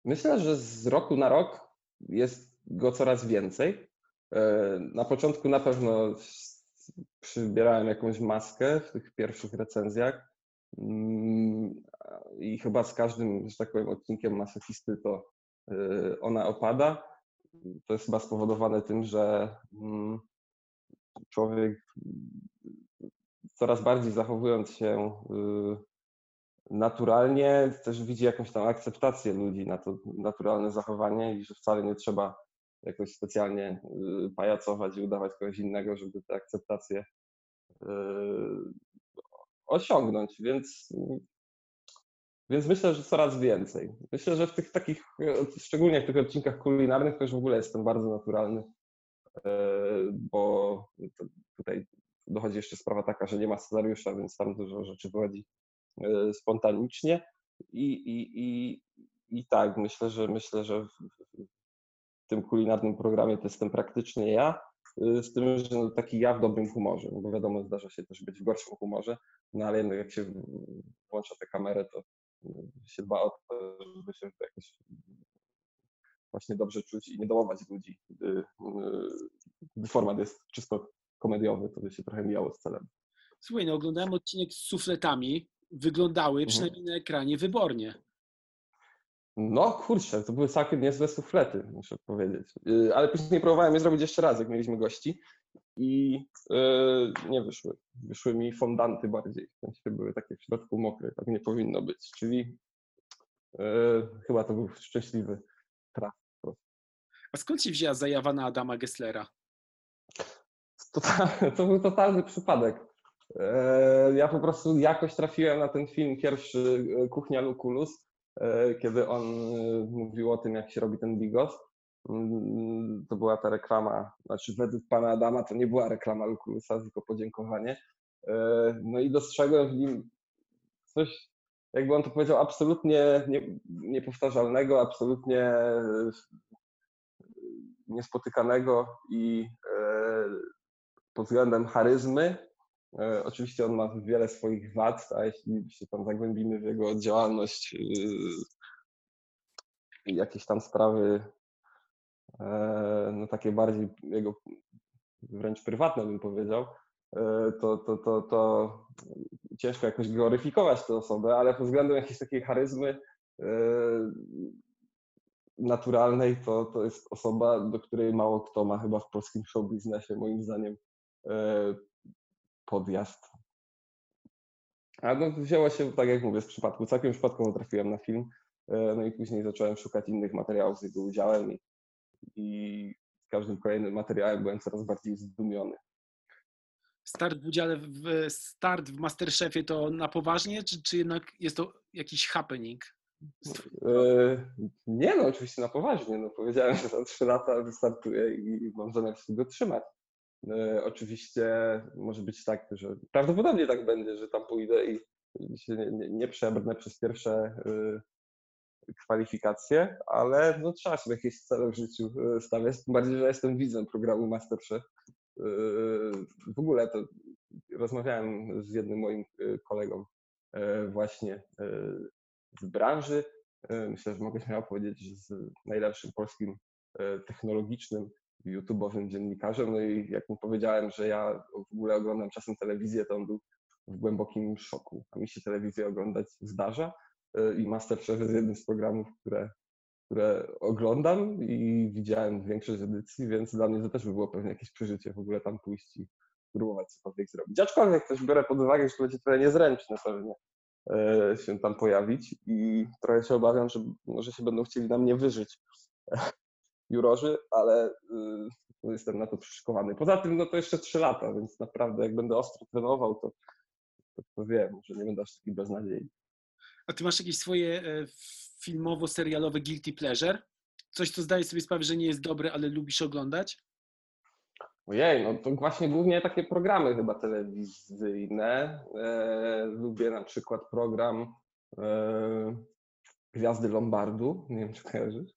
Myślę, że z roku na rok jest go coraz więcej. Na początku na pewno przybierałem jakąś maskę w tych pierwszych recenzjach i chyba z każdym, że tak powiem, odcinkiem masochisty to ona opada. To jest chyba spowodowane tym, że człowiek coraz bardziej zachowując się naturalnie też widzi jakąś tam akceptację ludzi na to naturalne zachowanie i że wcale nie trzeba jakoś specjalnie pajacować i udawać kogoś innego, żeby tę akceptację osiągnąć, więc, więc myślę, że coraz więcej. Myślę, że w tych takich, szczególnie w tych odcinkach kulinarnych to już w ogóle jestem bardzo naturalny, bo tutaj dochodzi jeszcze sprawa taka, że nie ma scenariusza, więc tam dużo rzeczy wychodzi spontanicznie i, i, i, i tak, myślę, że myślę, że w tym kulinarnym programie to jestem praktycznie ja, z tym, że no taki ja w dobrym humorze, bo wiadomo, zdarza się też być w gorszym humorze, no ale jednak jak się włącza tę kamerę, to się dba o to, żeby się jakoś właśnie dobrze czuć i nie dołować ludzi, gdy format jest czysto komediowy, to by się trochę mijało z celem. Słuchaj, no oglądałem odcinek z sufletami, wyglądały przynajmniej mhm. na ekranie wybornie. No kurczę, to były całkiem niezłe suflety, muszę powiedzieć, ale później próbowałem je zrobić jeszcze raz, jak mieliśmy gości i yy, nie wyszły, wyszły mi fondanty bardziej, w sensie były takie w środku mokre, tak nie powinno być, czyli yy, chyba to był szczęśliwy traf. A skąd się wzięła zajawa na Adama Gesslera? To, to był totalny przypadek. Ja po prostu jakoś trafiłem na ten film pierwszy, Kuchnia Lukulus, kiedy on mówił o tym, jak się robi ten bigos. To była ta reklama, znaczy według pana Adama to nie była reklama Lukulusa, tylko podziękowanie. No i dostrzegłem w nim coś, jakby on to powiedział, absolutnie nie, niepowtarzalnego, absolutnie niespotykanego i e, pod względem charyzmy. E, oczywiście on ma wiele swoich wad, a jeśli się tam zagłębimy w jego działalność i e, jakieś tam sprawy, e, no takie bardziej jego wręcz prywatne, bym powiedział, e, to, to, to, to ciężko jakoś gloryfikować tę osobę, ale pod względem jakiejś takiej charyzmy e, naturalnej, to, to jest osoba, do której mało kto ma chyba w polskim showbiznesie, moim zdaniem, podjazd. A no, wzięło się, tak jak mówię, z przypadku. Całkiem przypadkowo trafiłem na film, no i później zacząłem szukać innych materiałów z jego udziałem i, i z każdym kolejnym materiałem byłem coraz bardziej zdumiony. Start w udziale, w, start w MasterChefie to na poważnie, czy, czy jednak jest to jakiś happening? Nie, no oczywiście na poważnie. No, powiedziałem, że za trzy lata wystartuję i mam zamiar się go trzymać. Oczywiście może być tak, że prawdopodobnie tak będzie, że tam pójdę i się nie, nie przebrnę przez pierwsze kwalifikacje, ale no, trzeba sobie jakieś cele w życiu stawiać, tym bardziej, że jestem widzem programu MasterChef. W ogóle to rozmawiałem z jednym moim kolegą właśnie z branży, myślę, że mogę śmiało powiedzieć, że z najlepszym polskim technologicznym, YouTube'owym dziennikarzem. No i jak mu powiedziałem, że ja w ogóle oglądam czasem telewizję, to on był w głębokim szoku. A mi się telewizję oglądać zdarza i MasterChef jest jednym z programów, które, które oglądam i widziałem większość edycji, więc dla mnie to też by było pewnie jakieś przeżycie w ogóle tam pójść i próbować cokolwiek zrobić. Aczkolwiek też biorę pod uwagę, że to będzie trochę niezręczne pewnie się tam pojawić i trochę się obawiam, że może się będą chcieli na mnie wyżyć jurorzy, ale y, jestem na to przyszykowany. Poza tym no to jeszcze trzy lata, więc naprawdę jak będę ostro trenował, to, to, to wiem, że nie będę aż taki beznadziejny. A ty masz jakieś swoje filmowo-serialowe guilty pleasure? Coś, co zdajesz sobie sprawę, że nie jest dobre, ale lubisz oglądać? Ojej, no to właśnie głównie takie programy chyba telewizyjne. E, lubię na przykład program e, Gwiazdy Lombardu, nie wiem czy kojarzysz.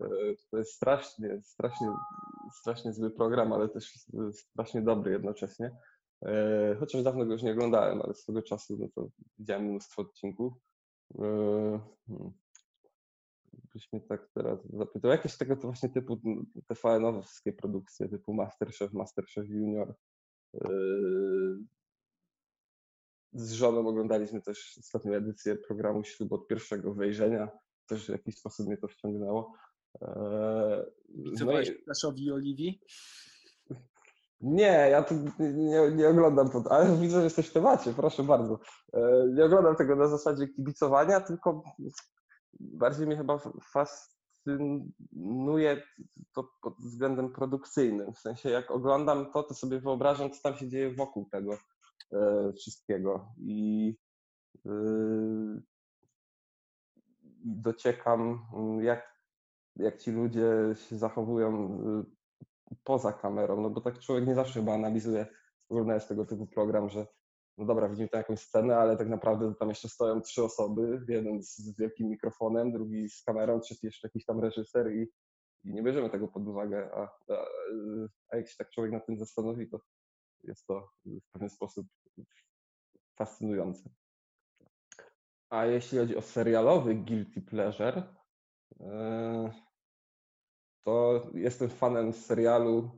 E, to jest strasznie, strasznie, strasznie zły program, ale też strasznie dobry jednocześnie. E, chociaż dawno go już nie oglądałem, ale swego czasu no to widziałem mnóstwo odcinków. E, hmm. Byś mnie tak teraz zapytał, jakieś tego to właśnie typu T V N-owe wszystkie produkcje typu MasterChef, MasterChef Junior. Z żoną oglądaliśmy też ostatnią edycję programu Ślub od pierwszego wejrzenia. Też w jakiś sposób mnie to wciągnęło. Widziałeś Plaszowi i Oliwii? Nie, ja tu nie, nie oglądam, pod, ale widzę, że jesteś w temacie, proszę bardzo. Nie oglądam tego na zasadzie kibicowania, tylko bardziej mnie chyba fascynuje to pod względem produkcyjnym. W sensie jak oglądam to, to sobie wyobrażam, co tam się dzieje wokół tego e, wszystkiego. I e, dociekam, jak, jak ci ludzie się zachowują poza kamerą. No bo tak człowiek nie zawsze chyba analizuje, oglądając tego typu program, że no dobra, widzimy tam jakąś scenę, ale tak naprawdę tam jeszcze stoją trzy osoby, jeden z wielkim mikrofonem, drugi z kamerą, trzeci jeszcze jakiś tam reżyser i, i nie bierzemy tego pod uwagę, a, a, a jak się tak człowiek nad tym zastanowi, to jest to w pewien sposób fascynujące. A jeśli chodzi o serialowy guilty pleasure, to jestem fanem serialu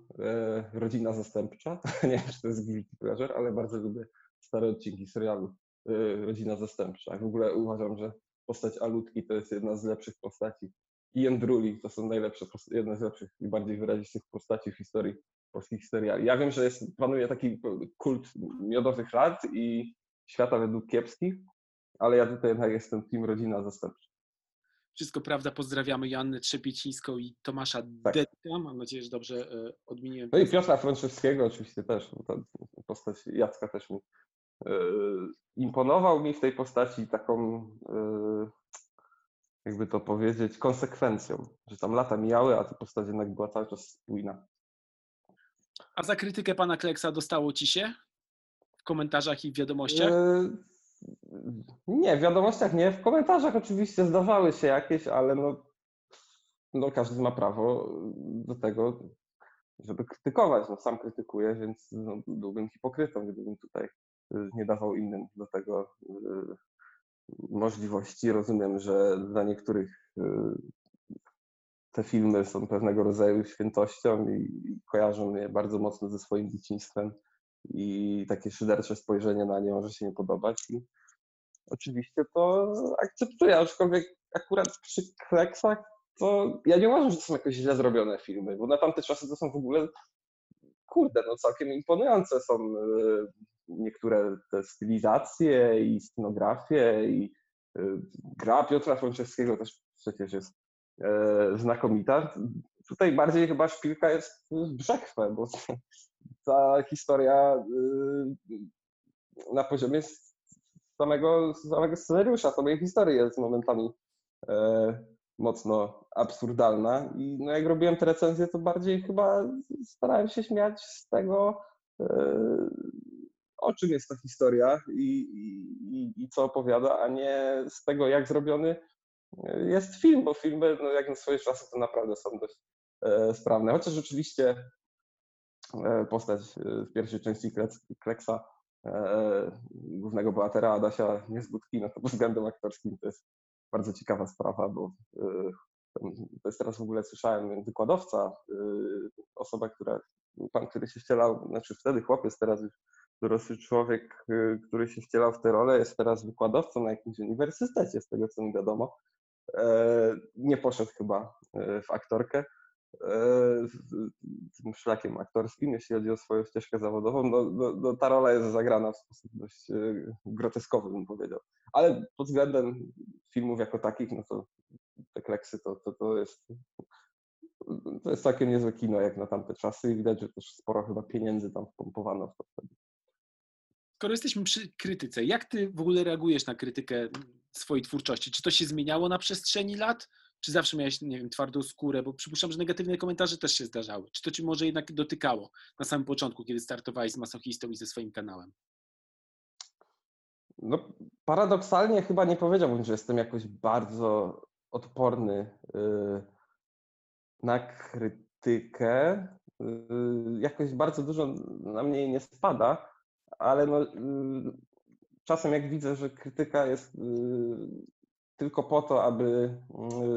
Rodzina Zastępcza, nie wiem, czy to jest guilty pleasure, ale bardzo lubię stare odcinki serialu yy, Rodzina Zastępcza. W ogóle uważam, że postać Alutki to jest jedna z lepszych postaci. I Jędruli to są najlepsze, jedna z lepszych i bardziej wyrazistych postaci w historii polskich seriali. Ja wiem, że jest, panuje taki kult miodowych lat i świata według kiepskich, ale ja tutaj jednak jestem team Rodzina Zastępcza. Wszystko prawda, pozdrawiamy Joannę Trzepiecińską i Tomasza tak. Detka, mam nadzieję, że dobrze yy, odmieniłem. No i Piotra Franczewskiego oczywiście też, ta postać Jacka też mi imponował mi w tej postaci taką, jakby to powiedzieć, konsekwencją, że tam lata mijały, a ta postać jednak była cały czas spójna. A za krytykę pana Kleksa dostało ci się w komentarzach i w wiadomościach? Nie, w wiadomościach nie, w komentarzach oczywiście zdarzały się jakieś, ale no, no każdy ma prawo do tego, żeby krytykować. No, sam krytykuję, więc no, byłbym hipokrytą, gdybym tutaj nie dawał innym do tego możliwości. Rozumiem, że dla niektórych te filmy są pewnego rodzaju świętością i kojarzą mnie bardzo mocno ze swoim dzieciństwem i takie szydercze spojrzenie na nie może się nie podobać. I oczywiście to akceptuję, aczkolwiek akurat przy Kleksach to ja nie uważam, że to są jakoś źle zrobione filmy, bo na tamte czasy to są w ogóle, kurde, no całkiem imponujące są niektóre te stylizacje i scenografie i gra Piotra Franceskiego też przecież jest znakomita. Tutaj bardziej chyba szpilka jest brzechwe, bo ta historia na poziomie samego, samego scenariusza, samej historii jest momentami mocno absurdalna i no jak robiłem te recenzje, to bardziej chyba starałem się śmiać z tego, o czym jest ta historia i, i, i co opowiada, a nie z tego, jak zrobiony jest film, bo filmy, no jak na swoje czasy, to naprawdę są dość e, sprawne. Chociaż oczywiście e, postać w pierwszej części Kleksa, e, głównego bohatera Adasia Niezbudki, no to pod względem aktorskim to jest bardzo ciekawa sprawa, bo e, to jest teraz w ogóle, słyszałem, wykładowca, e, osoba, która, pan, który się wcielał, znaczy wtedy chłopiec, teraz już dorosły człowiek, e, który się wcielał w tę rolę, jest teraz wykładowcą na jakimś uniwersytecie, z tego co mi wiadomo. Nie poszedł chyba w aktorkę, tym szlakiem aktorskim, jeśli chodzi o swoją ścieżkę zawodową. No, no, no, ta rola jest zagrana w sposób dość groteskowy, bym powiedział. Ale pod względem filmów jako takich, no to te Kleksy to, to, to jest to jest całkiem niezłe kino jak na tamte czasy i widać, że też sporo chyba pieniędzy tam wpompowano w to wtedy. Skoro jesteśmy przy krytyce, jak ty w ogóle reagujesz na krytykę swojej twórczości? Czy to się zmieniało na przestrzeni lat? Czy zawsze miałeś, nie wiem, twardą skórę? Bo przypuszczam, że negatywne komentarze też się zdarzały. Czy to ci może jednak dotykało na samym początku, kiedy startowałeś z Masochistą i ze swoim kanałem? No paradoksalnie chyba nie powiedziałbym, że jestem jakoś bardzo odporny yy, na krytykę. Yy, jakoś bardzo dużo na mnie nie spada. Ale no, czasem jak widzę, że krytyka jest tylko po to, aby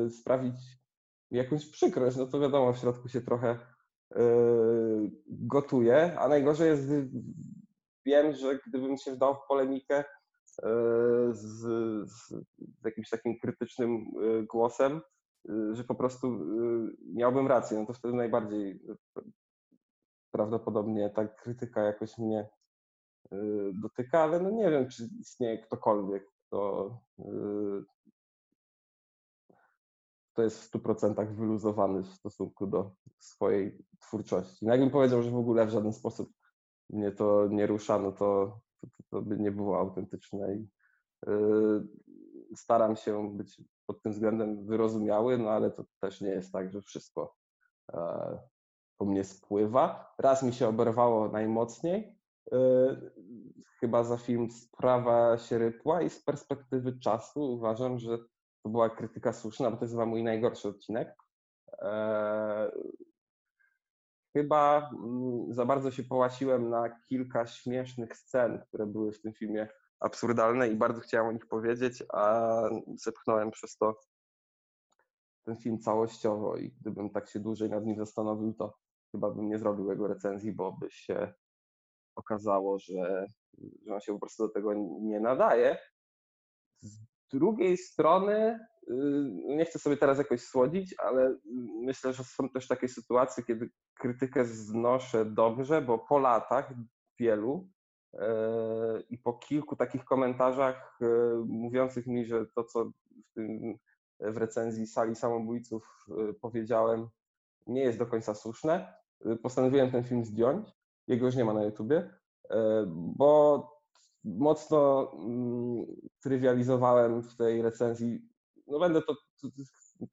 sprawić jakąś przykrość, no to wiadomo, w środku się trochę gotuje, a najgorzej jest, wiem, że gdybym się wdał w polemikę z, z jakimś takim krytycznym głosem, że po prostu miałbym rację, no to wtedy najbardziej prawdopodobnie ta krytyka jakoś mnie dotyka, ale no nie wiem, czy istnieje ktokolwiek, kto, kto jest w stu procentach wyluzowany w stosunku do swojej twórczości. No jakbym powiedział, że w ogóle w żaden sposób mnie to nie rusza, no to, to, to by nie było autentyczne i yy, staram się być pod tym względem wyrozumiały, no ale to też nie jest tak, że wszystko yy, po mnie spływa. Raz mi się oberwało najmocniej, chyba za film Sprawa się rypła i z perspektywy czasu uważam, że to była krytyka słuszna, bo to jest chyba mój najgorszy odcinek. Chyba za bardzo się połasiłem na kilka śmiesznych scen, które były w tym filmie absurdalne i bardzo chciałem o nich powiedzieć, a zepchnąłem przez to ten film całościowo i gdybym tak się dłużej nad nim zastanowił, to chyba bym nie zrobił jego recenzji, bo by się okazało, że, że on się po prostu do tego nie nadaje. Z drugiej strony, nie chcę sobie teraz jakoś słodzić, ale myślę, że są też takie sytuacje, kiedy krytykę znoszę dobrze, bo po latach wielu i po kilku takich komentarzach mówiących mi, że to, co w tym, w recenzji Sali samobójców powiedziałem, nie jest do końca słuszne, postanowiłem ten film zdjąć. Jego już nie ma na YouTubie, bo mocno trywializowałem w tej recenzji, no będę to, to, to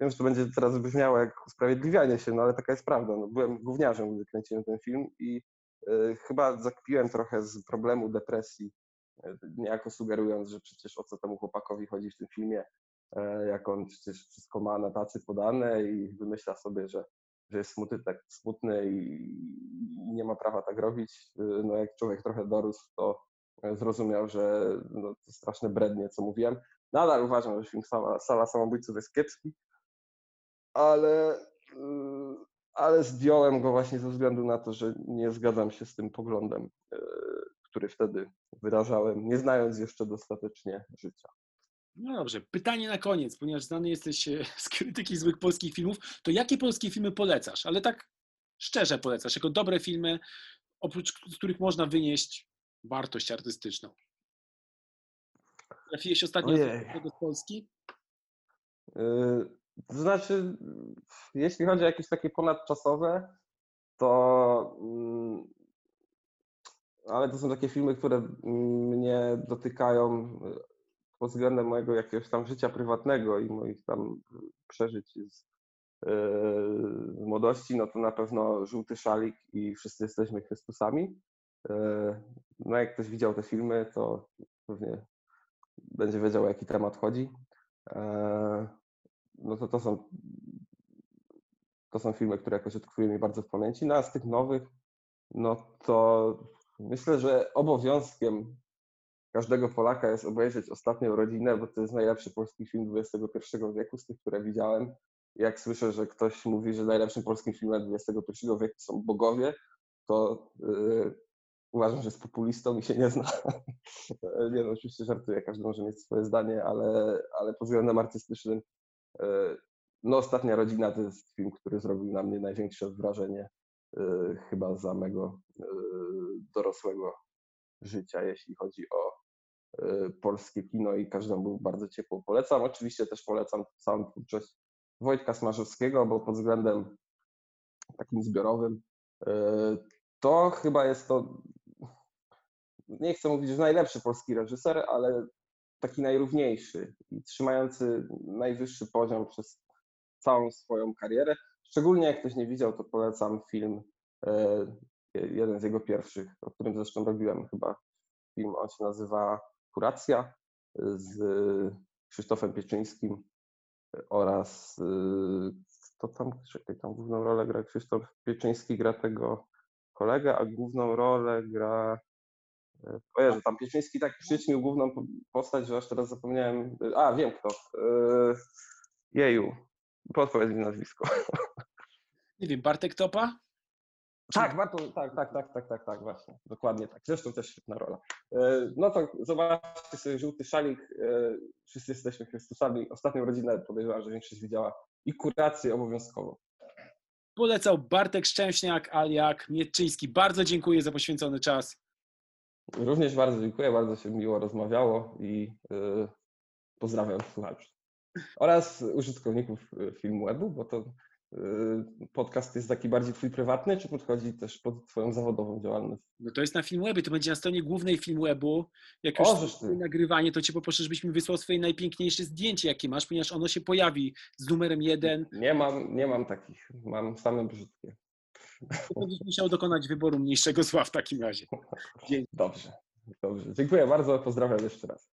wiem, że to będzie teraz brzmiało jak usprawiedliwianie się, no ale taka jest prawda, no byłem gówniarzem, gdy kręciłem ten film i y, chyba zakpiłem trochę z problemu depresji niejako sugerując, że przecież o co temu chłopakowi chodzi w tym filmie, jak on przecież wszystko ma na tacy podane i wymyśla sobie, że, że jest smutny, tak smutny i nie ma prawa tak robić. No jak człowiek trochę dorósł, to zrozumiał, że no, to straszne brednie, co mówiłem. Nadal uważam, że film Sala, Sala samobójców jest kiepski, ale, ale zdjąłem go właśnie ze względu na to, że nie zgadzam się z tym poglądem, który wtedy wyrażałem, nie znając jeszcze dostatecznie życia. No dobrze, pytanie na koniec, ponieważ znany jesteś z krytyki złych polskich filmów, to jakie polskie filmy polecasz? Ale tak szczerze polecasz, jako dobre filmy, oprócz których można wynieść wartość artystyczną. Trafiłeś ostatnio do Polski? Yy, to znaczy, jeśli chodzi o jakieś takie ponadczasowe, to... Yy, ale to są takie filmy, które mnie dotykają pod względem mojego jakiegoś tam życia prywatnego i moich tam przeżyć z, yy, z młodości, no to na pewno Żółty Szalik i Wszyscy jesteśmy Chrystusami. Yy, no jak ktoś widział te filmy, to pewnie będzie wiedział, o jaki temat chodzi. Yy, no to to są, to są filmy, które jakoś utkwiły mi bardzo w pamięci. No a z tych nowych, no to myślę, że obowiązkiem każdego Polaka jest obejrzeć Ostatnią rodzinę, bo to jest najlepszy polski film dwudziestego pierwszego wieku z tych, które widziałem. Jak słyszę, że ktoś mówi, że najlepszym polskim filmem dwudziestego pierwszego wieku są bogowie, to yy, uważam, że jest populistą i się nie zna. Nie no, oczywiście żartuję, każdy może mieć swoje zdanie, ale, ale pod względem artystycznym yy, no Ostatnia rodzina to jest film, który zrobił na mnie największe wrażenie yy, chyba za mego yy, dorosłego życia, jeśli chodzi o y, polskie kino i każdemu bardzo ciepło polecam. Oczywiście też polecam całą twórczość Wojtka Smarzowskiego, bo pod względem takim zbiorowym y, to chyba jest to, nie chcę mówić, że najlepszy polski reżyser, ale taki najrówniejszy i trzymający najwyższy poziom przez całą swoją karierę. Szczególnie jak ktoś nie widział, to polecam film y, jeden z jego pierwszych, o którym zresztą robiłem chyba film, on się nazywa Kuracja, z Krzysztofem Pieczyńskim oraz kto tam, czekaj, tam główną rolę gra Krzysztof Pieczyński, gra tego kolegę, a główną rolę gra, o Jezu, tam Pieczyński tak przyćmił główną postać, że aż teraz zapomniałem, a wiem kto, jeju, podpowiedz mi nazwisko. Nie wiem, Bartek Topa? Tak, warto, tak, tak, tak, tak, tak, tak, właśnie, dokładnie tak, zresztą też świetna rola. No to zobaczcie sobie Żółty Szalik, Wszyscy jesteśmy Chrystusami, Ostatnią rodzinę podejrzewam, że większość widziała i Kurację obowiązkowo. Polecał Bartek Szczęśniak, alias Mierczyński. Bardzo dziękuję za poświęcony czas. Również bardzo dziękuję, bardzo się miło rozmawiało i yy, pozdrawiam słuchaczy oraz użytkowników filmwebu, bo to podcast jest taki bardziej twój prywatny, czy podchodzi też pod twoją zawodową działalność? No to jest na Filmwebie, to będzie na stronie głównej Filmwebu. Jak o, już nagrywanie, to cię poproszę, żebyś mi wysłał swoje najpiękniejsze zdjęcie, jakie masz, ponieważ ono się pojawi z numerem jeden. Nie mam, nie mam takich, mam same brzydkie. To będziesz musiał dokonać wyboru mniejszego zła w takim razie. Dzień. Dobrze, dobrze. Dziękuję bardzo, pozdrawiam jeszcze raz.